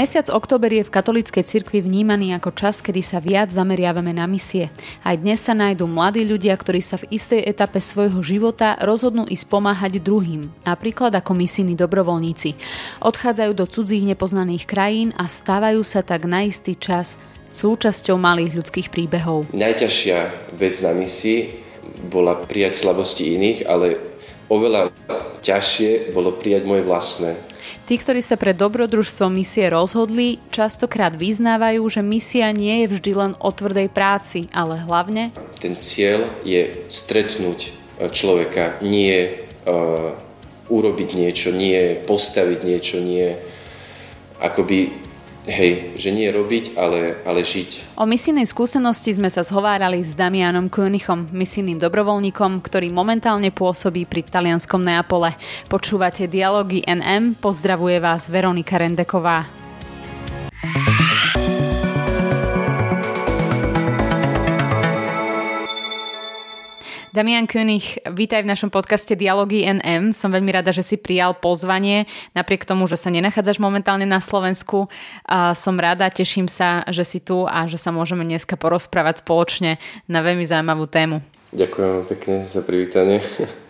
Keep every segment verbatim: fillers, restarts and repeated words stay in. Mesiac október je v katolíckej cirkvi vnímaný ako čas, kedy sa viac zameriavame na misie. Aj dnes sa nájdú mladí ľudia, ktorí sa v istej etape svojho života rozhodnú ísť pomáhať druhým, napríklad ako misijní dobrovoľníci. Odchádzajú do cudzích nepoznaných krajín a stávajú sa tak na istý čas súčasťou malých ľudských príbehov. Najťažšia vec na misii bola prijať slabosti iných, ale oveľa ťažšie bolo prijať moje vlastné. Tí, ktorí sa pre dobrodružstvo misie rozhodli, častokrát vyznávajú, že misia nie je vždy len o tvrdej práci, ale hlavne... Ten cieľ je stretnúť človeka, nie uh, urobiť niečo, nie postaviť niečo, nie akoby... Hej, že nie robiť, ale, ale žiť. O misijnej skúsenosti sme sa zhovárali s Damiánom Königom, misijným dobrovoľníkom, ktorý momentálne pôsobí pri talianskom Neapole. Počúvate Dialogy en em, pozdravuje vás Veronika Rendeková. Damián König, vítaj v našom podcaste Dialogy en em. Som veľmi rada, že si prijal pozvanie, napriek tomu, že sa nenachádzaš momentálne na Slovensku. Som rada, teším sa, že si tu a že sa môžeme dneska porozprávať spoločne na veľmi zaujímavú tému. Ďakujem pekne za privítanie,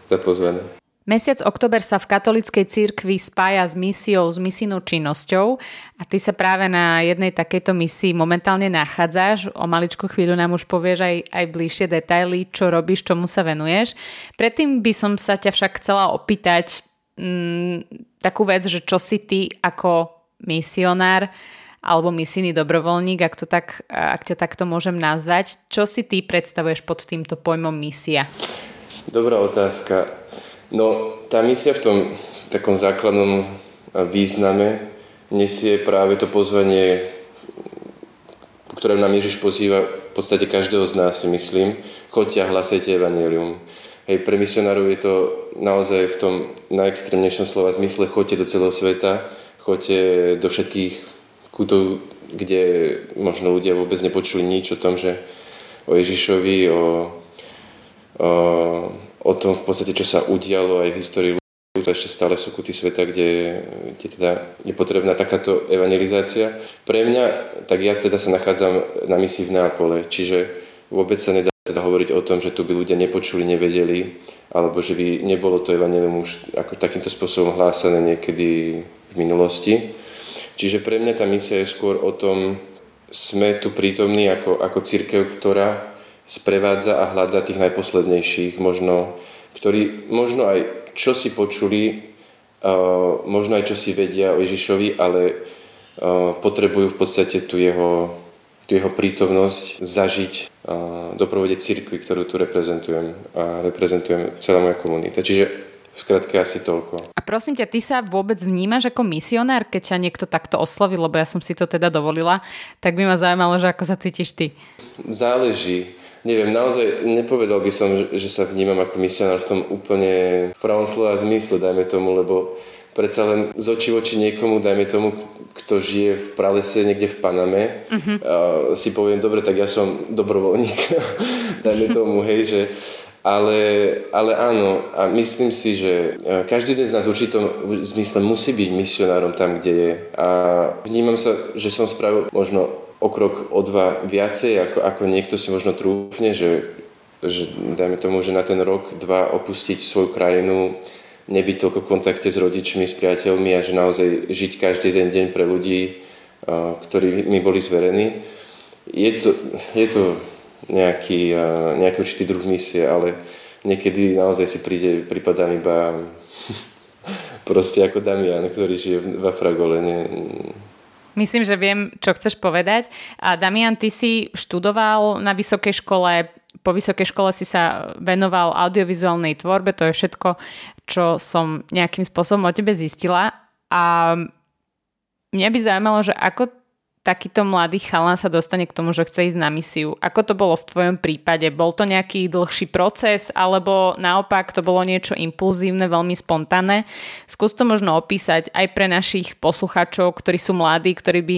za pozvanie. Mesiac október sa v katolíckej cirkvi spája s misiou, s misijnou činnosťou a ty sa práve na jednej takejto misii momentálne nachádzaš. O maličku chvíľu nám už povieš aj, aj bližšie detaily, čo robíš, čomu sa venuješ. Predtým by som sa ťa však chcela opýtať m, takú vec, že čo si ty ako misionár alebo misijný dobrovoľník, ak, to tak, ak ťa takto môžem nazvať, čo si ty predstavuješ pod týmto pojmom misia? Dobrá otázka. No, tá misia v tom takom základnom význame nesie práve to pozvanie, ktoré nám Ježiš pozýva v podstate každého z nás, si myslím. Choďte a hlasajte evanjelium. Hej, pre misionárov je to naozaj v tom najextrémnejšom slova zmysle. Choďte do celého sveta, choďte do všetkých kútov, kde možno ľudia vôbec nepočuli nič o tom, že o Ježišovi, o... o o tom v podstate, čo sa udialo aj v histórii ľudstva, ešte stále sú kúty sveta, kde, kde teda je potrebná takáto evangelizácia. Pre mňa, tak ja teda sa nachádzam na misii v Neapole, čiže vôbec sa nedá teda hovoriť o tom, že tu by ľudia nepočuli, nevedeli, alebo že by nebolo to evangelium už ako takýmto spôsobom hlásané niekedy v minulosti. Čiže pre mňa tá misia je skôr o tom, sme tu prítomní ako, ako cirkev, ktorá sprevádza a hľada tých najposlednejších, možno, ktorí možno aj čo si počuli, uh, možno aj čo si vedia o Ježišovi, ale uh, potrebujú v podstate tú jeho, tú jeho prítomnosť zažiť, uh, doprovode cirkvi, ktorú tu reprezentujem a reprezentujem celá moja komunita. Čiže v skratke asi toľko. A prosím ťa, ty sa vôbec vnímaš ako misionár, keď ťa niekto takto oslovil, lebo ja som si to teda dovolila, tak by ma zaujímalo, že ako sa cítiš ty. Záleží. Neviem, naozaj nepovedal by som, že sa vnímam ako misionár v tom úplne v pravom slova zmysle, dajme tomu, lebo predsa len z očí voči niekomu, dajme tomu, kto žije v pralese niekde v Paname, uh-huh. uh, si poviem, dobre, tak ja som dobrovoľník, dajme tomu, hej, že... Ale, ale áno, a myslím si, že každý jeden z nás v určitom zmysle musí byť misionárom tam, kde je. A vnímam sa, že som spravil možno o krok, o dva viacej, ako, ako niekto si možno trúfne, že, že dajme tomu, že na ten rok, dva opustiť svoju krajinu, nebyť toľko v kontakte s rodičmi, s priateľmi a že naozaj žiť každý jeden deň pre ľudí, ktorí mi boli zverení. Je to... Je to Nejaký, nejaký určitý druh misie, ale niekedy naozaj si príde, prípadám iba proste ako Damián, ktorý žije v Afragole. Nie? Myslím, že viem, čo chceš povedať. A Damián, ty si študoval na vysokej škole, po vysokej škole si sa venoval audiovizuálnej tvorbe, to je všetko, čo som nejakým spôsobom o tebe zistila. A mňa by zaujímalo, že ako takýto mladý chalan sa dostane k tomu, že chce ísť na misiu. Ako to bolo v tvojom prípade? Bol to nejaký dlhší proces, alebo naopak to bolo niečo impulzívne, veľmi spontánne? Skús to možno opísať aj pre našich poslucháčov, ktorí sú mladí, ktorí by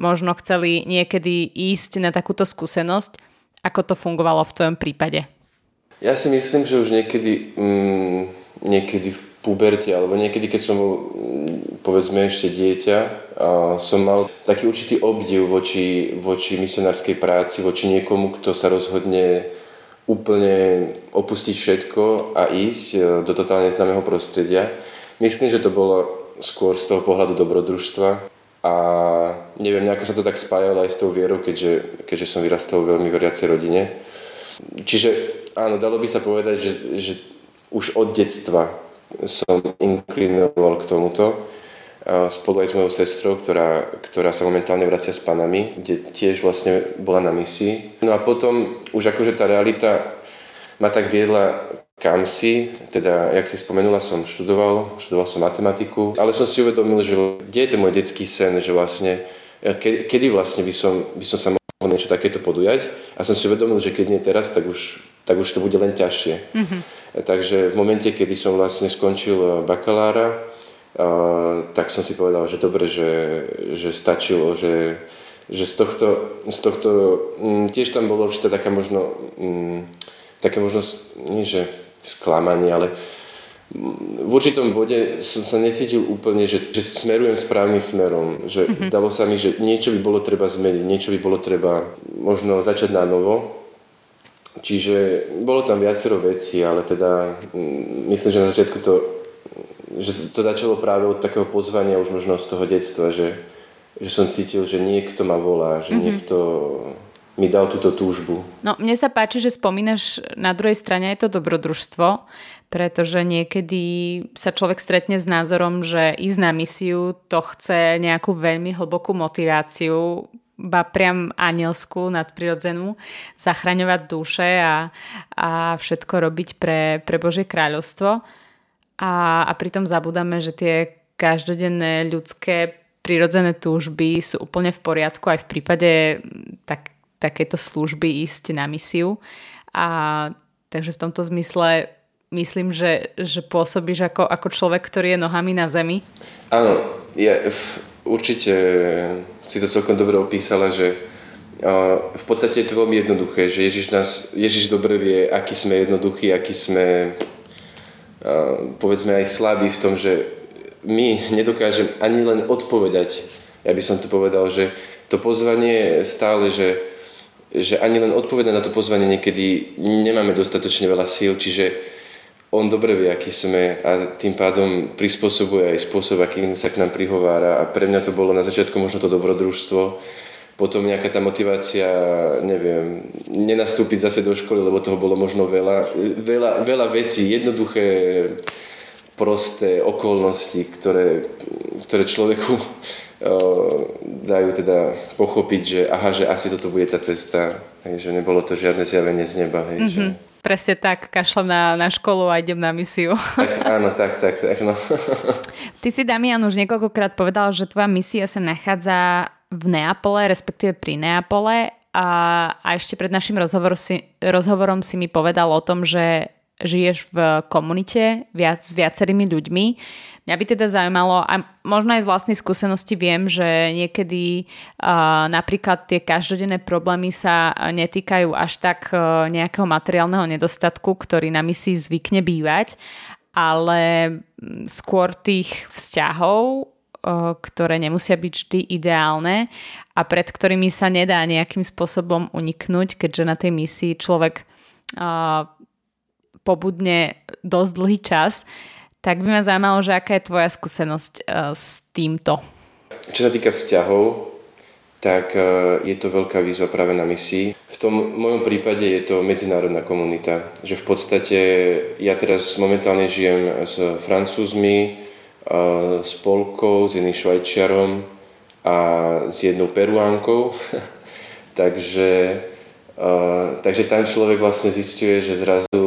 možno chceli niekedy ísť na takúto skúsenosť. Ako to fungovalo v tvojom prípade? Ja si myslím, že už niekedy mm, niekedy v puberte, alebo niekedy, keď som bol, povedzme, ešte dieťa, a som mal taký určitý obdiv voči, voči misionárskej práci, voči niekomu, kto sa rozhodne úplne opustiť všetko a ísť do totálne neznámeho prostredia. Myslím, že to bolo skôr z toho pohľadu dobrodružstva a neviem, nejako sa to tak spájalo aj s tou vierou, keďže, keďže som vyrastal v veľmi veriacej rodine. Čiže áno, dalo by sa povedať, že, že už od detstva som inklinoval k tomuto. Spolu aj s mojou sestrou, ktorá, ktorá sa momentálne vracia s Panami, kde tiež vlastne bola na misii. No a potom už akože tá realita ma tak viedla kamsi, teda, jak si spomenula, som študoval, študoval som matematiku, ale som si uvedomil, že kde je ten môj detský sen, že vlastne, ke, kedy vlastne by som, by som sa mohol niečo takéto podujať, a som si uvedomil, že keď nie teraz, tak už, tak už to bude len ťažšie. Mm-hmm. Takže v momente, kedy som vlastne skončil bakalára, Uh, tak som si povedal, že dobre, že, že stačilo, že, že z tohto, z tohto m, tiež tam bolo určite taká možno, m, také možno, nie že sklamanie, ale m, v určitom bode som sa necítil úplne, že, že smerujem správnym smerom, že mm-hmm. zdalo sa mi, že niečo by bolo treba zmeniť, niečo by bolo treba možno začať na novo. Čiže bolo tam viacero vecí, ale teda m, myslím, že na začiatku to že to začalo práve od takého pozvania už možno z toho detstva, že, že som cítil, že niekto ma volá, že mm-hmm. niekto mi dal túto túžbu. No, mne sa páči, že spomínaš na druhej strane aj to dobrodružstvo, pretože niekedy sa človek stretne s názorom, že ísť na misiu to chce nejakú veľmi hlbokú motiváciu, ba priam anielskú, nadprirodzenú, zachraňovať duše a, a všetko robiť pre, pre Božie kráľovstvo. A, a pritom zabudáme, že tie každodenné ľudské prirodzené túžby sú úplne v poriadku aj v prípade tak, takéto služby ísť na misiu. A takže v tomto zmysle myslím, že, že pôsobíš ako, ako človek, ktorý je nohami na zemi. Áno, ja určite si to celkom dobre opísala, že v podstate je to veľmi jednoduché, že Ježiš, nás, Ježiš dobre vie, aký sme jednoduchí, aký sme... povedzme aj slabý v tom, že my nedokážem ani len odpovedať. Ja by som to povedal, že to pozvanie stále, že, že ani len odpovedať na to pozvanie niekedy nemáme dostatočne veľa síl, čiže on dobre vie, aký sme a tým pádom prispôsobuje aj spôsob, akým sa k nám prihovára a pre mňa to bolo na začiatku možno to dobrodružstvo, potom nejaká tá motivácia, neviem, nenastúpiť zase do školy, lebo toho bolo možno veľa, veľa, veľa vecí, jednoduché, prosté okolnosti, ktoré, ktoré človeku uh, dajú teda pochopiť, že aha, že asi toto bude tá cesta, hej, že nebolo to žiadne zjavenie z neba. Hej, mm-hmm. že... Presne tak, kašľam na, na školu a idem na misiu. Tak, áno, tak, tak, tak, no. Ty si, Damián, už niekoľkokrát povedal, že tvoja misia sa nachádza v Neapole, respektíve pri Neapole a, a ešte pred našim rozhovor si, rozhovorom si mi povedal o tom, že žiješ v komunite viac, s viacerými ľuďmi. Mňa by teda zaujímalo, a možno aj z vlastnej skúsenosti viem, že niekedy uh, napríklad tie každodenné problémy sa netýkajú až tak uh, nejakého materiálneho nedostatku, ktorý na misii zvykne bývať, ale skôr tých vzťahov, ktoré nemusia byť vždy ideálne a pred ktorými sa nedá nejakým spôsobom uniknúť, keďže na tej misii človek uh, pobudne dosť dlhý čas, tak by ma zaujímalo, že aká je tvoja skúsenosť uh, s týmto. Čo sa týka vzťahov, tak uh, je to veľká výzva práve na misii. V tom mojom prípade je to medzinárodná komunita, že v podstate ja teraz momentálne žijem s Francúzmi, s Polkou, s jedným Švajčiarom a s jednou Peruánkou. takže, uh, takže tam človek vlastne zisťuje, že zrazu,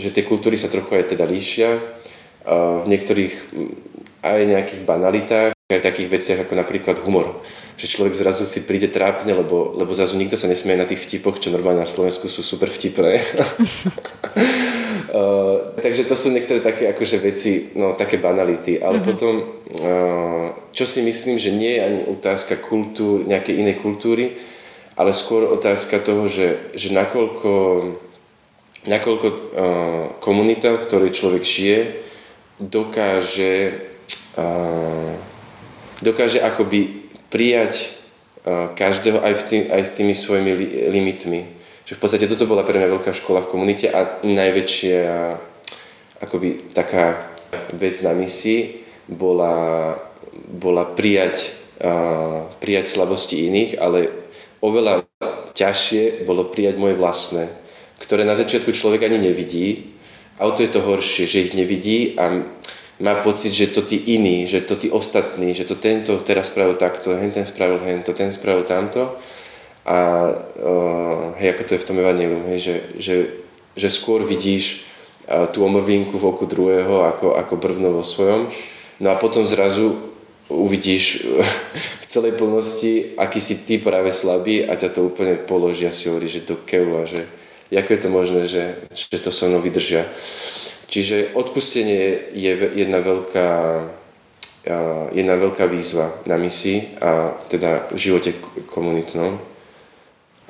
že tie kultúry sa trochu aj teda líšia. Uh, v niektorých aj nejakých banalitách, aj takých veciach ako napríklad humor. Že človek zrazu si príde trápne, lebo, lebo zrazu nikto sa nesmie na tých vtipoch, čo normálne na Slovensku sú super vtipné. Uh, takže to sú niektoré také akože veci, no také banality, ale uh-huh. potom, uh, čo si myslím, že nie je ani otázka kultúr, nejakej inej kultúry, ale skôr otázka toho, že, že nakoľko, nakoľko uh, komunita, v ktorej človek žije, dokáže, uh, dokáže akoby prijať uh, každého aj, v tý, aj s tými svojimi li, limitmi. Že v podstate toto bola pre mňa veľká škola v komunite a najväčšia akoby taká vec na misii bola, bola prijať, uh, prijať slabosti iných, ale oveľa ťažšie bolo prijať moje vlastné, ktoré na začiatku človek ani nevidí. A o to je to horšie, že ich nevidí a má pocit, že to tí iní, že to tí ostatní, že to tento teraz spravil takto, hen ten spravil hento, ten spravil tamto. A uh, hej, ako to je v tom evanjeliu, hej, že, že, že skôr vidíš uh, tú omrvinku v oku druhého ako, ako brvno vo svojom. No a potom zrazu uvidíš v celej plnosti, aký si ty práve slabý a ťa to úplne položí a si hovorí, že do keľa, že ako je to možné, že, že to so mnou vydržia. Čiže odpustenie je jedna veľká, jedna veľká výzva na misii a teda v živote komunitnom.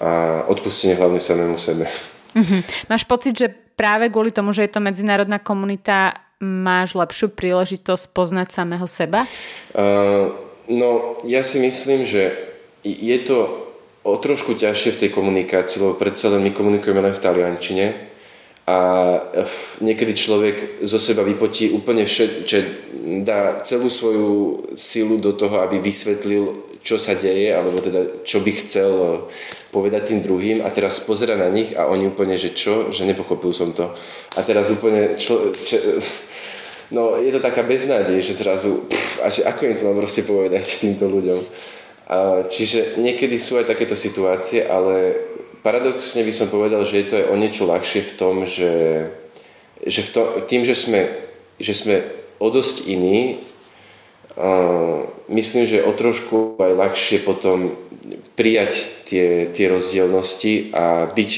A odpustenie hlavne samému sebe. Mm-hmm. Máš pocit, že práve kvôli tomu, že je to medzinárodná komunita, máš lepšiu príležitosť poznať samého seba? Uh, no, ja si myslím, že je to o trošku ťažšie v tej komunikácii, lebo predsa len my komunikujeme len v taliančine a niekedy človek zo seba vypotí úplne všetko, že dá celú svoju silu do toho, aby vysvetlil, čo sa deje, alebo teda čo by chcel povedať tým druhým a teraz pozera na nich a oni úplne, že čo? Že nepochopil som to. A teraz úplne člo, čo, no je to taká beznádej, že zrazu pff, a že ako im to mám proste povedať týmto ľuďom. Čiže niekedy sú aj takéto situácie, ale paradoxne by som povedal, že je to aj o niečo ľahšie v tom, že, že v tom, tým, že sme, že sme o dosť iní, uh, myslím, že o trošku aj ľahšie potom prijať tie, tie rozdielnosti a byť,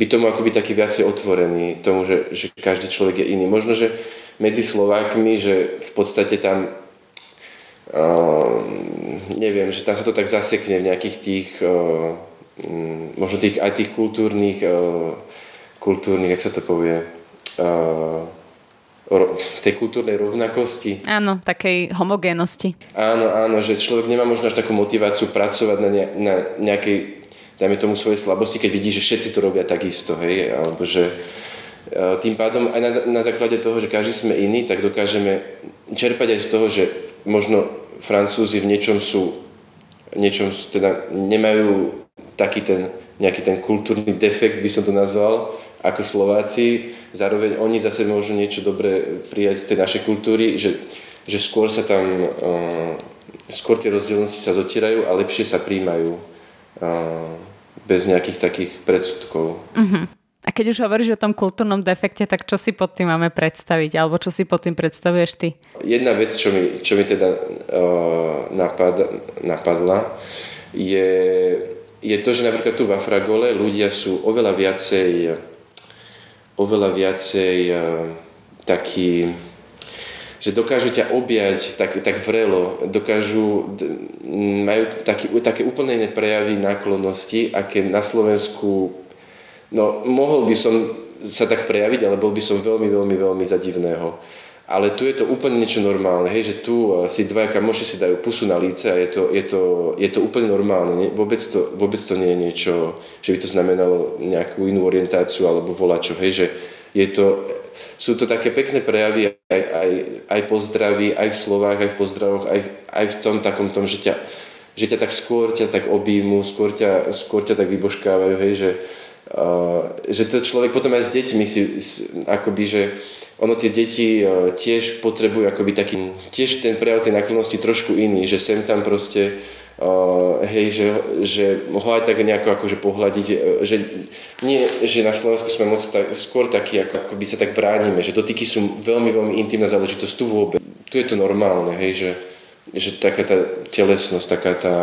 byť tomu akoby taký viacej otvorený tomu, že, že každý človek je iný. Možno, že medzi Slovákmi, že v podstate tam Uh, neviem, že tam sa to tak zasekne v nejakých tých uh, um, možno tých, aj tých kultúrnych uh, kultúrnych, jak sa to povie uh, ro, tej kultúrnej rovnakosti. Áno, takej homogénosti. Áno, áno, že človek nemá možno až takú motiváciu pracovať na, ne, na nejakej, dajme tomu, svojej slabosti, keď vidí, že všetci to robia takisto, hej, alebo že uh, tým pádom aj na, na základe toho, že každý sme iný, tak dokážeme čerpať aj z toho, že možno Francúzi v niečom sú, niečom teda nemajú taký ten, nejaký ten kultúrny defekt, by som to nazval, ako Slováci. Zároveň oni zase môžu niečo dobre prijať z tej našej kultúry, že, že skôr sa tam, uh, skôr tie rozdielnosti sa zotierajú a lepšie sa príjmajú uh, bez nejakých takých predsudkov. Uh-huh. A keď už hovoríš o tom kultúrnom defekte, tak čo si pod tým máme predstaviť? Alebo čo si pod tým predstavuješ ty? Jedna vec, čo mi, čo mi teda uh, napad, napadla, je, je to, že napríklad tu v Afragole ľudia sú oveľa viacej, oveľa viacej uh, takí, že dokážu ťa objať tak, tak vrelo, dokážu, majú taký, také úplne iné prejavy náklonnosti, aké na Slovensku. No, mohol by som sa tak prejaviť, ale bol by som veľmi, veľmi, veľmi za divného. Ale tu je to úplne niečo normálne, hej, že tu si dvaja kamoši si dajú pusu na líce a je to, je to, je to úplne normálne. Vôbec to, vôbec to nie je niečo, že by to znamenalo nejakú inú orientáciu alebo volačo, hej, že je to, sú to také pekné prejavy aj, aj, aj pozdraví, aj v slovách, aj v pozdravoch, aj, aj v tom takom tom, že ťa, že ťa tak skôr ťa tak objímu, skôr ťa, skôr ťa tak vybožkávajú, hej, že Uh, že to človek potom aj s deťmi si, s, akoby, že ono tie deti uh, tiež potrebujú akoby taký, tiež ten prejav tej náklonnosti trošku iný, že sem tam proste uh, hej, že, že ho aj tak nejako akože pohľadiť, že nie, že na Slovensku sme moc tak, skôr takí, ako, akoby sa tak bránime, že dotyky sú veľmi, veľmi intimná záležitosť, tu vôbec, tu je to normálne, hej, že, že taká tá telesnosť, taká tá,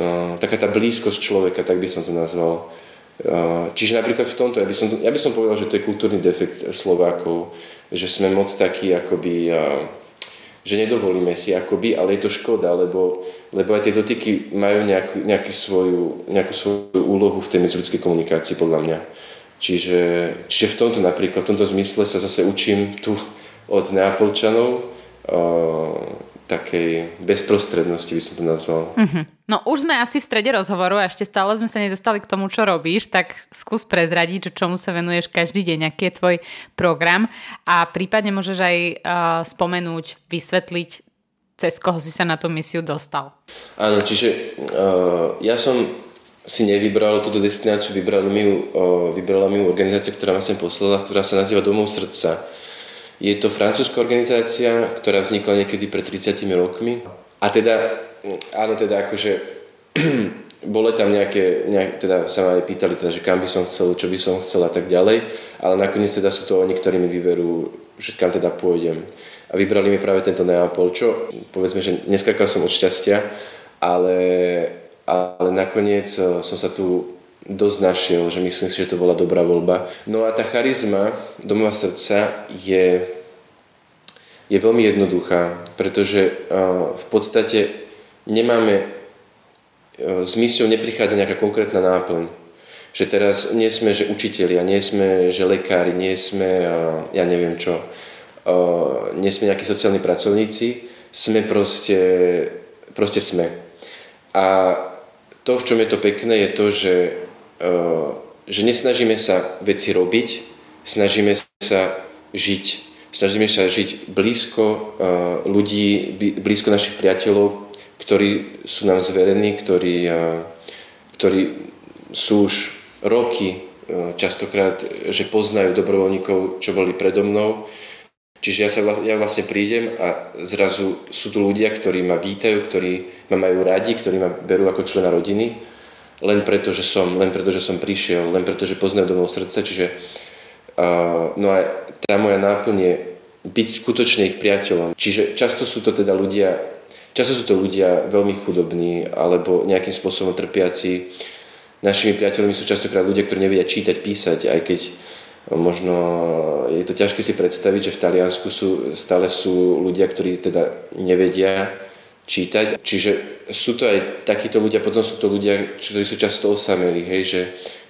uh, taká tá blízkosť človeka, tak by som to nazval. Čiže napríklad v tomto, ja by som, ja by som povedal, že to je kultúrny defekt Slovákov, že sme moc takí akoby, že nedovolíme si akoby, ale je to škoda, lebo, lebo aj tie dotyky majú nejakú, nejakú, svoju, nejakú svoju úlohu v tej medziľudskej komunikácii podľa mňa. Čiže, čiže v tomto napríklad, v tomto zmysle sa zase učím tu od Neapolčanov, takej bezprostrednosti by som to nazval. Mm-hmm. No už sme asi v strede rozhovoru a ešte stále sme sa nedostali k tomu, čo robíš, tak skús prezradiť, čomu sa venuješ každý deň, aký je tvoj program a prípadne môžeš aj uh, spomenúť, vysvetliť, cez koho si sa na tú misiu dostal. Áno, čiže uh, ja som si nevybral túto destináciu, vybrala mi ju, uh, vybrala mi ju organizácia, ktorá ma sem poslala, ktorá sa nazýva Domov srdca. Je to francúzska organizácia, ktorá vznikla niekedy pred tridsiatimi rokmi. A teda, áno, teda akože, boli tam nejaké, nejak, teda sa ma aj pýtali, teda, že kam by som chcel, čo by som chcel a tak ďalej, ale nakoniec teda sú to oni, ktorí mi vyberú, že kam teda pôjdem. A vybrali mi práve tento Neapol, čo povedzme, že neskakal som od šťastia, ale, ale nakoniec som sa tu dosť našiel, že myslím si, že to bola dobrá voľba. No a tá charizma Domova srdca je, je veľmi jednoduchá, pretože uh, v podstate nemáme, uh, s misiou neprichádza nejaká konkrétna náplň. Že teraz nie sme, že učitelia, nie sme, že lekári, nie sme, uh, ja neviem čo, uh, nie sme nejakí sociálni pracovníci, sme proste, proste sme. A to, v čom je to pekné, je to, že že nesnažíme sa veci robiť, snažíme sa žiť. Snažíme sa žiť blízko ľudí, blízko našich priateľov, ktorí sú nám zverení, ktorí, ktorí sú už roky častokrát, že poznajú dobrovoľníkov, čo boli predo mnou. Čiže ja, sa, ja vlastne prídem a zrazu sú tu ľudia, ktorí ma vítajú, ktorí ma majú radi, ktorí ma berú ako člena rodiny. Len preto, že som, len preto, že som prišiel, len preto, že poznám Domov srdca, čiže uh, no a tá moja náplň je byť skutočne ich priateľom. Čiže často sú to teda ľudia, často sú to ľudia veľmi chudobní alebo nejakým spôsobom trpiaci. Našimi priateľmi sú častokrát ľudia, ktorí nevedia čítať, písať, aj keď možno je to ťažké si predstaviť, že v Taliansku sú, stále sú ľudia, ktorí teda nevedia čítať. Čiže sú to aj takíto ľudia, potom sú to ľudia, ktorí sú často osamelí, hej, že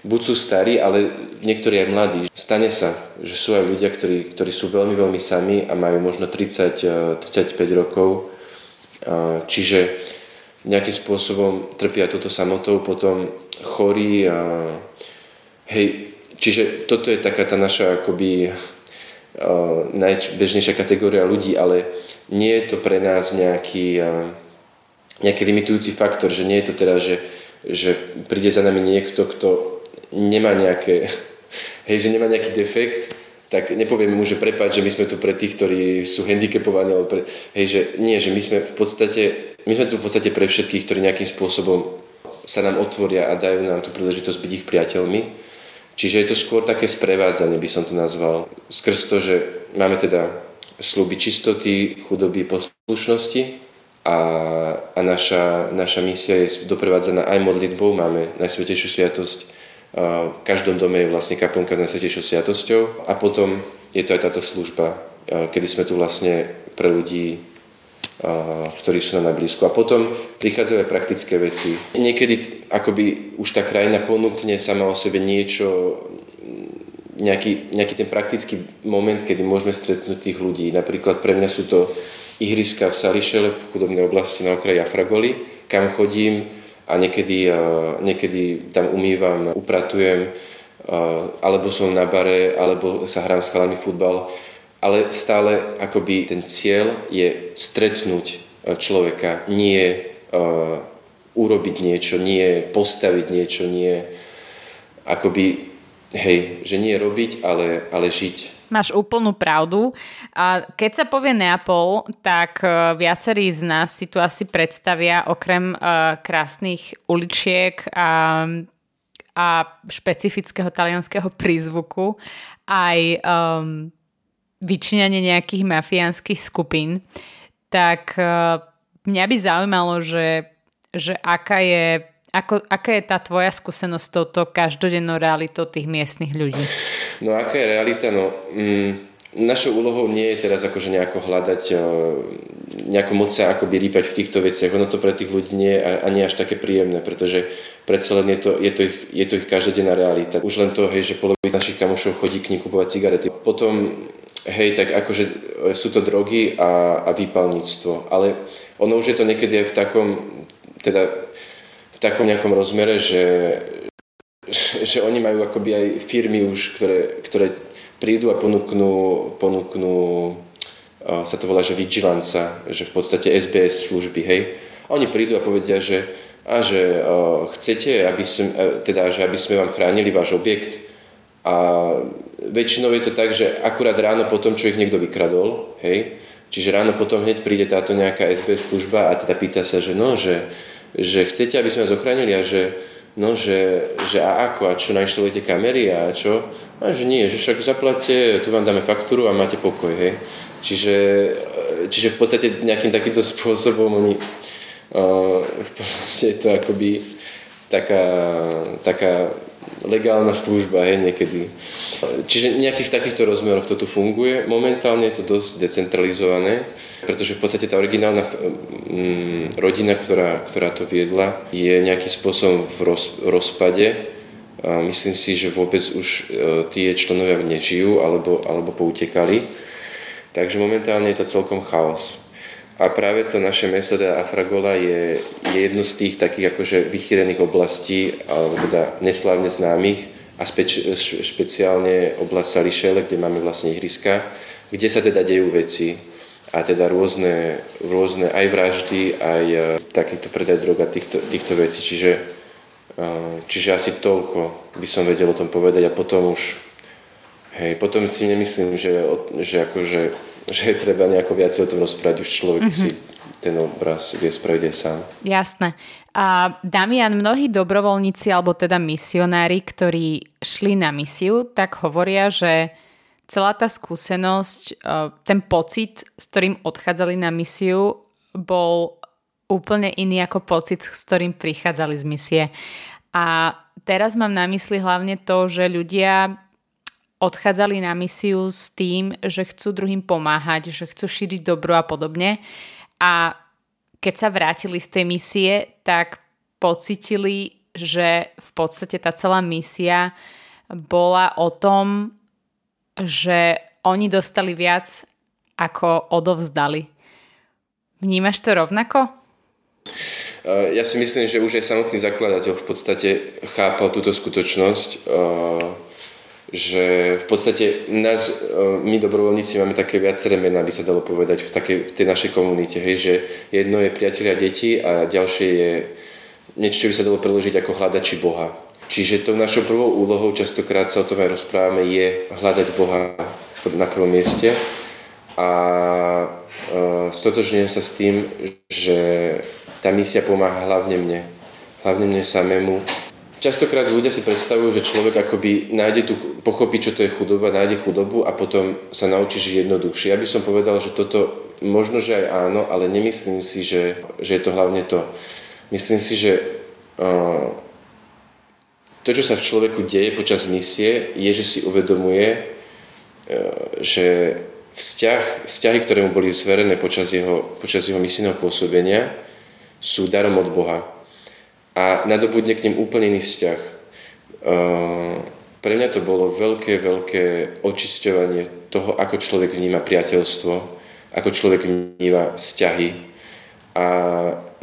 buď sú starí, ale niektorí aj mladí. Stane sa, že sú aj ľudia, ktorí, ktorí sú veľmi, veľmi sami a majú možno tridsať, tridsaťpäť rokov. Čiže nejakým spôsobom trpia toto samotou, potom chorí. Hej, čiže toto je taká tá naša akoby najbežnejšia kategória ľudí, ale nie je to pre nás nejaký, nejaký limitujúci faktor, že nie je to teda, že, že príde za nami niekto, kto nemá nejaké, hej, že nemá nejaký defekt, tak nepovieme mu, že prepáč, že my sme tu pre tých, ktorí sú handicapovaní, ale pre, hej, že nie, že my sme v podstate, my sme tu v podstate pre všetkých, ktorí nejakým spôsobom sa nám otvoria a dajú nám tú príležitosť byť ich priateľmi. Čiže je to skôr také sprevádzanie, by som to nazval, skrz to, že máme teda sľuby čistoty, chudoby, poslušnosti a, a naša, naša misia je doprevádzaná aj modlitbou, máme Najsvetejšiu sviatosť, v každom dome je vlastne kaplnka s Najsvetejšou sviatosťou a potom je to aj táto služba, kedy sme tu vlastne pre ľudí, ktorí sú nám na blízku. A potom prichádzajú aj praktické veci. Niekedy akoby už tá krajina ponúkne sama o sebe niečo, nejaký, nejaký ten praktický moment, kedy môžeme stretnúť tých ľudí. Napríklad pre mňa sú to ihriska v Sališele, v chudobnej oblasti na okraji Afragoly, kam chodím a niekedy, niekedy tam umývam, upratujem, alebo som na bare, alebo sa hrám s chalami futbal. Ale stále akoby ten cieľ je stretnúť človeka, nie uh, urobiť niečo, nie postaviť niečo, nie akoby, hej, že nie robiť, ale, ale žiť. Máš úplnú pravdu. A keď sa povie Neapol, tak viacerí z nás si tu asi predstavia okrem uh, krásnych uličiek a, a špecifického talianského prízvuku aj um, vyčíňanie nejakých mafiánskych skupín, tak mňa by zaujímalo, že, že aká, je, ako, aká je tá tvoja skúsenosť s touto každodennou realitou tých miestnych ľudí? No aká je realita? No, mm, našou úlohou nie je teraz akože nejako hľadať, nejako moc sa akoby rýpať v týchto veciach. Ono to pre tých ľudí nie je ani až také príjemné, pretože predsa len je to, je to, ich, je to ich každodenná realita. Už len to, hej, že polovica našich kamošov chodí k nim kupovať cigarety. Potom Hej, tak akože sú to drogy a, a výpalníctvo, ale ono už je to niekedy aj v takom, teda v takom nejakom rozmere, že, že oni majú akoby aj firmy už, ktoré, ktoré prídu a ponúknú, ponúknú sa to volá, že vigilanca, že v podstate es bé es služby, hej. Oni prídu a povedia, že, a že o, chcete, aby sme, teda, že aby sme vám chránili váš objekt. A väčšinou je to tak, že akurát ráno po tom, čo ich niekto vykradol, hej, čiže ráno potom hneď príde táto nejaká es bé es služba a teda pýta sa, že no, že, že chcete, aby sme vás ochránili a že, no, že, že a ako, a čo, nainštalujete kamery a čo? A že nie, že však zaplatíte, tu vám dáme faktúru a máte pokoj, hej. Čiže, čiže v podstate nejakým takýmto spôsobom oni, uh, v podstate je to akoby taká, taká legálna služba, hej, niekedy. Čiže nejakých takýchto rozmeroch to tu funguje. Momentálne je to dosť decentralizované, pretože v podstate tá originálna mm, rodina, ktorá, ktorá to viedla, je nejakým spôsobom v roz, rozpade. A myslím si, že vôbec už e, tie členovia nežijú alebo, alebo poutekali. Takže momentálne je to celkom chaos. A práve to naše mesto teda Afragola je, je jedno z tých takých akože vychýrených oblastí, alebo teda neslávne známych, a speč, špeciálne oblasť Sališele, kde máme vlastne ihriska, kde sa teda dejú veci a teda rôzne, rôzne aj vraždy, aj takýto predaj drog a týchto, týchto vecí. Čiže, čiže asi toľko by som vedel o tom povedať a potom už, hej, potom si nemyslím, že, že akože že treba nejako viac o tom rozprávať, už človek mm-hmm. si ten obraz vie spraviť aj sám. Jasné. A Damián, mnohí dobrovoľníci, alebo teda misionári, ktorí šli na misiu, tak hovoria, že celá tá skúsenosť, ten pocit, s ktorým odchádzali na misiu, bol úplne iný ako pocit, s ktorým prichádzali z misie. A teraz mám na mysli hlavne to, že ľudia odchádzali na misiu s tým, že chcú druhým pomáhať, že chcú šíriť dobro a podobne. A keď sa vrátili z tej misie, tak pocitili, že v podstate tá celá misia bola o tom, že oni dostali viac, ako odovzdali. Vnímaš to rovnako? Ja si myslím, že už aj samotný zakladateľ v podstate chápal túto skutočnosť, že v podstate nás, my dobrovoľníci máme také viaceré mená, by sa dalo povedať, v, takej, v tej našej komunite, hej, že jedno je priatelia detí a ďalšie je niečo, čo by sa dalo preložiť ako hľadači Boha. Čiže tou našou prvou úlohou, častokrát sa o tom aj rozprávame, je hľadať Boha na prvom mieste a stotožňujem sa s tým, že tá misia pomáha hlavne mne, hlavne mne samému. Častokrát ľudia si predstavujú, že človek akoby nájde tu, pochopí, čo to je chudoba, nájde chudobu a potom sa naučí žiť jednoduchšie. Ja by som povedal, že toto možno, že aj áno, ale nemyslím si, že, že je to hlavne to. Myslím si, že uh, to, čo sa v človeku deje počas misie, je, že si uvedomuje, uh, že vzťah, vzťahy, ktoré mu boli zverené počas jeho, počas jeho misijného pôsobenia, sú darom od Boha. A nadobudne k nim úplne iný vzťah. Pre mňa to bolo veľké, veľké očisťovanie toho, ako človek vníma priateľstvo, ako človek vníma vzťahy. A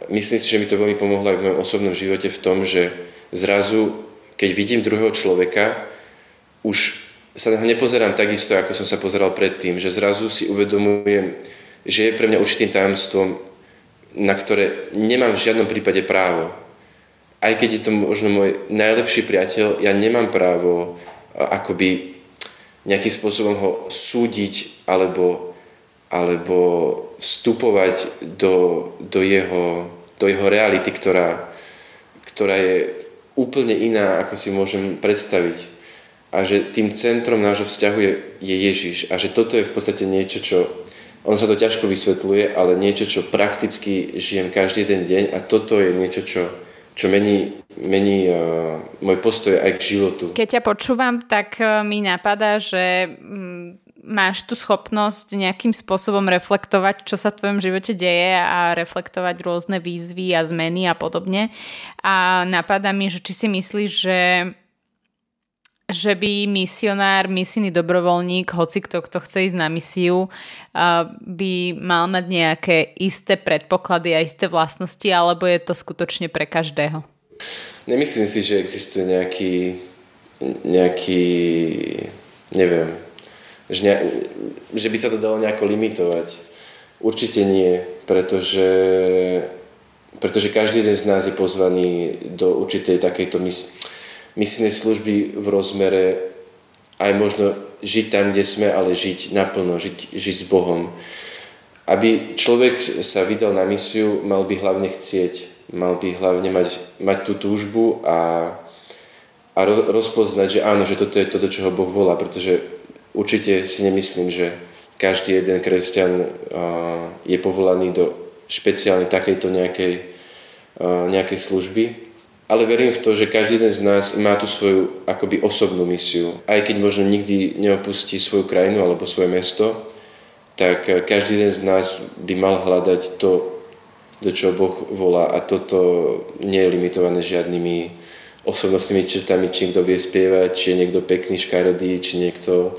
myslím si, že mi to veľmi pomohlo aj v mojom osobnom živote v tom, že zrazu, keď vidím druhého človeka, už sa na ho nepozerám takisto, ako som sa pozeral predtým, že zrazu si uvedomujem, že je pre mňa určitým tajomstvom, na ktoré nemám v žiadnom prípade právo. Aj keď je to možno môj najlepší priateľ, ja nemám právo akoby nejakým spôsobom ho súdiť alebo, alebo vstupovať do, do, jeho, do jeho reality, ktorá, ktorá je úplne iná, ako si môžem predstaviť. A že tým centrom nášho vzťahu je, je Ježiš. A že toto je v podstate niečo, čo ono sa to ťažko vysvetľuje, ale niečo, čo prakticky žijem každý ten deň a toto je niečo, čo čo mení, mení uh, môj postoj aj k životu. Keď ťa počúvam, tak uh, mi napadá, že um, máš tú schopnosť nejakým spôsobom reflektovať, čo sa v tvojom živote deje a reflektovať rôzne výzvy a zmeny a podobne. A napadá mi, že či si myslíš, že, že by misionár, misijný dobrovoľník, hoci kto, kto chce ísť na misiu, by mal mať nejaké isté predpoklady a isté vlastnosti, alebo je to skutočne pre každého? Nemyslím si, že existuje nejaký, nejaký neviem, že, ne, že by sa to dalo nejako limitovať. Určite nie, pretože, pretože každý jeden z nás je pozvaný do určitej takejto misie. Misijnej služby v rozmere aj možno žiť tam, kde sme, ale žiť naplno, žiť, žiť s Bohom. Aby človek sa vydal na misiu, mal by hlavne chcieť, mal by hlavne mať, mať tú túžbu a, a rozpoznať, že áno, že toto je to, do čoho Boh volá, pretože určite si nemyslím, že každý jeden kresťan je povolaný do špeciálnej takejto nejakej, nejakej služby. Ale verím v to, že každý jeden z nás má tú svoju akoby osobnú misiu. Aj keď možno nikdy neopustí svoju krajinu alebo svoje mesto, tak každý jeden z nás by mal hľadať to, do čoho Boh volá. A toto nie je limitované žiadnymi osobnostnými črtami, či niekto vie spievať, či je niekto pekný, škaredý, či niekto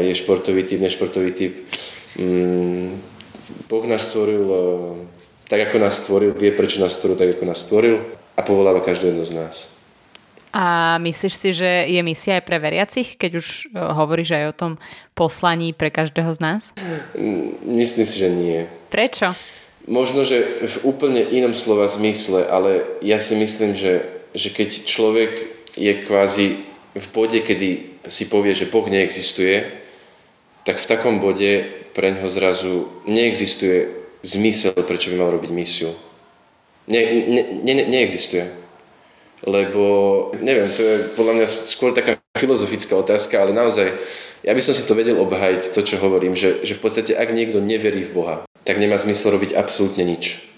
je športový typ, nešportový typ. Boh nás stvoril tak, ako nás stvoril, vie, prečo nás stvoril, tak, ako nás stvoril. A povoláva každého jedno z nás. A myslíš si, že je misia aj pre veriacich, keď už hovoríš aj o tom poslaní pre každého z nás? Myslím si, že nie. Prečo? Možno, že v úplne inom slova zmysle, ale ja si myslím, že, že keď človek je kvázi v bode, kedy si povie, že Boh neexistuje, tak v takom bode preňho zrazu neexistuje zmysel, prečo by mal robiť misiu. Ne, ne, ne, neexistuje. Lebo, neviem, to je podľa mňa skôr taká filozofická otázka, ale naozaj, ja by som si to vedel obhájiť, to, čo hovorím, že, že v podstate, ak niekto neverí v Boha, tak nemá zmysel robiť absolútne nič.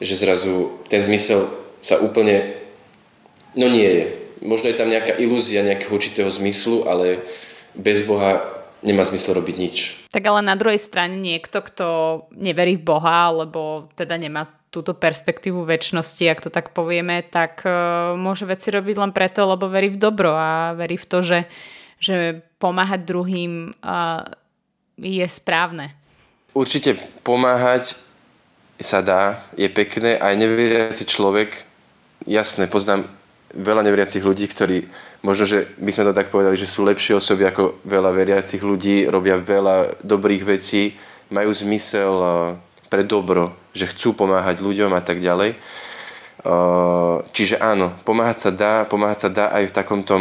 Že zrazu ten zmysel sa úplne, no nie je. Možno je tam nejaká ilúzia nejakého určitého zmyslu, ale bez Boha nemá zmysel robiť nič. Tak ale na druhej strane niekto, kto neverí v Boha, alebo teda nemá túto perspektívu večnosti, ak to tak povieme, tak uh, môže veci robiť len preto, lebo verí v dobro a verí v to, že, že pomáhať druhým uh, je správne. Určite pomáhať sa dá, je pekné, aj neveriaci človek, jasné, poznám veľa neveriacich ľudí, ktorí, možno, že by sme to tak povedali, že sú lepšie osoby ako veľa veriacich ľudí, robia veľa dobrých vecí, majú zmysel uh, pre dobro, že chcú pomáhať ľuďom a tak ďalej. Čiže áno, pomáhať sa dá, pomáhať sa dá aj v takomto,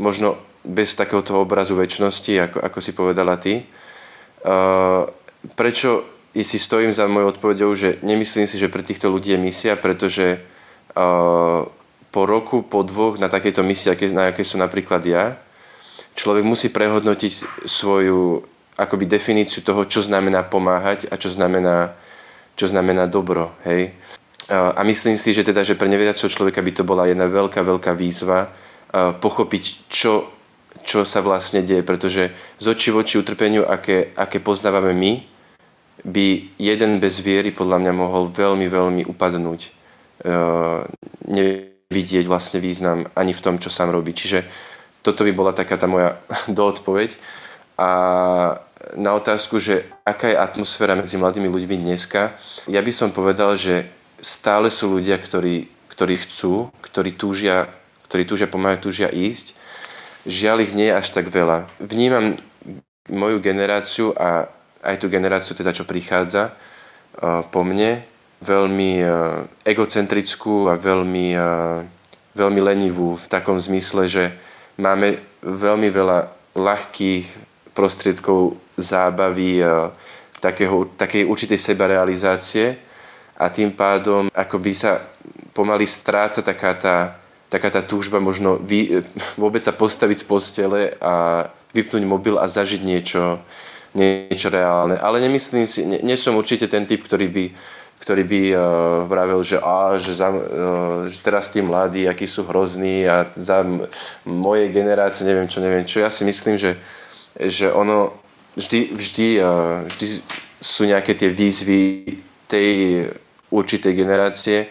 možno bez takéhoto obrazu večnosti, ako, ako si povedala ty. Prečo si stojím za mojou odpoveďou, že nemyslím si, že pre týchto ľudí je misia, pretože po roku, po dvoch na takejto misii, na aké som napríklad ja, človek musí prehodnotiť svoju akoby definíciu toho, čo znamená pomáhať a čo znamená, čo znamená dobro, hej. A myslím si, že teda, že pre neveriaceho človeka by to bola jedna veľká, veľká výzva pochopiť, čo, čo sa vlastne deje, pretože z očí voči utrpeniu, aké, aké poznávame my, by jeden bez viery podľa mňa mohol veľmi, veľmi upadnúť. Nevidieť vlastne význam ani v tom, čo sám robí. Čiže toto by bola taká tá moja doodpoveď. A na otázku, že aká je atmosféra medzi mladými ľuďmi dneska, ja by som povedal, že stále sú ľudia, ktorí, ktorí chcú, ktorí túžia, ktorí túžia pomáhať, túžia ísť. Žiaľ, ich nie je až tak veľa. Vnímam moju generáciu a aj tú generáciu, teda čo prichádza po mne, veľmi egocentrickú a veľmi, veľmi lenivú v takom zmysle, že máme veľmi veľa ľahkých prostriedkov zábavy, takého, takej určitej sebarealizácie a tým pádom akoby sa pomaly stráca taká tá, taká tá túžba možno vy, vôbec sa postaviť z postele a vypnúť mobil a zažiť niečo, niečo reálne. Ale nemyslím si, nie, nie som určite ten typ, ktorý by, ktorý by uh, vravel, že, á, že, za, uh, že teraz tí mladí, akí sú hrozní a za m- mojej generácie neviem čo, neviem čo. Ja si myslím, že že ono vždy, vždy, vždy sú nejaké tie výzvy tej určitej generácie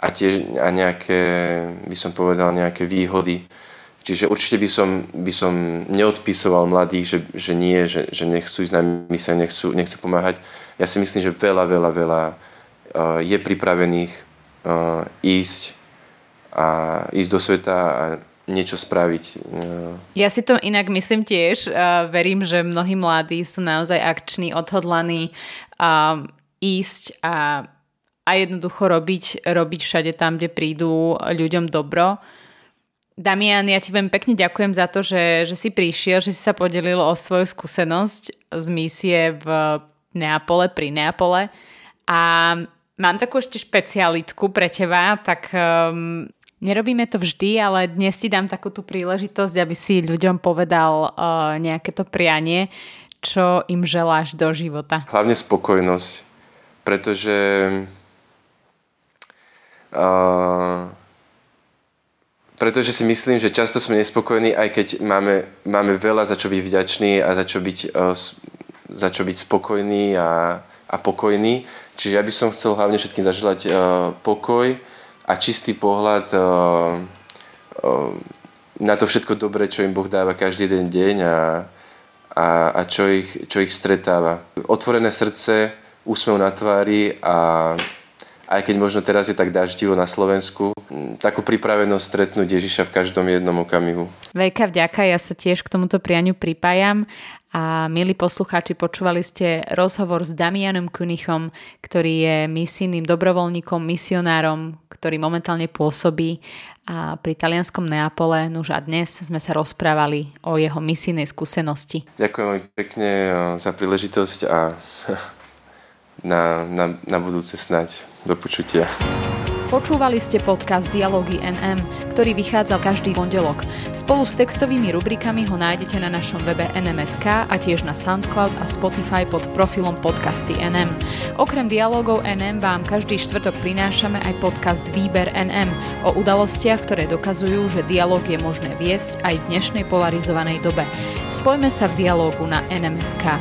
a, tie, a nejaké, by som povedal, nejaké výhody. Čiže určite by som, by som neodpisoval mladých, že, že nie, že, že nechcú ísť na misie, nechcú, nechcú pomáhať. Ja si myslím, že veľa, veľa, veľa je pripravených ísť a ísť do sveta a niečo spraviť. Ja si to inak myslím tiež. Verím, že mnohí mladí sú naozaj akční, odhodlaní ísť a, a jednoducho robiť, robiť všade tam, kde prídu ľuďom dobro. Damián, ja ti veľmi pekne ďakujem za to, že, že si prišiel, že si sa podelil o svoju skúsenosť z misie v Neapole, pri Neapole. A mám takú ešte špecialitku pre teba, tak um, nerobíme to vždy, ale dnes ti dám takú tú príležitosť, aby si ľuďom povedal uh, nejaké to prianie, čo im želáš do života. Hlavne spokojnosť, pretože... Uh... Pretože si myslím, že často sme nespokojní, aj keď máme, máme veľa za čo byť vďační a za čo byť, za čo byť spokojní a, a pokojní. Čiže ja by som chcel hlavne všetkým zaželať uh, pokoj a čistý pohľad uh, uh, na to všetko dobré, čo im Boh dáva každý jeden deň a, a, a čo, ich, čo ich stretáva. Otvorené srdce, úsmev na tvári a... aj keď možno teraz je tak dáždivo na Slovensku, takú pripravenosť stretnúť Ježiša v každom jednom okamihu. Veľká vďaka, ja sa tiež k tomuto prianiu pripájam a milí poslucháči, počúvali ste rozhovor s Damianom Königom, ktorý je misijným dobrovoľníkom, misionárom, ktorý momentálne pôsobí a pri talianskom Neapole. Nuž a dnes sme sa rozprávali o jeho misijnej skúsenosti. Ďakujem pekne za príležitosť a... Na, na, na budúce snáď do počutia. Počúvali ste podcast Dialógy en em, ktorý vychádza každý pondelok. Spolu s textovými rubrikami ho nájdete na našom webe en em es ká a tiež na SoundCloud a Spotify pod profilom Podcasty en em. Okrem Dialógov en em vám každý štvrtok prinášame aj podcast Výber en em o udalostiach, ktoré dokazujú, že dialóg je možné viesť aj v dnešnej polarizovanej dobe. Spojme sa v dialógu na en em es ká.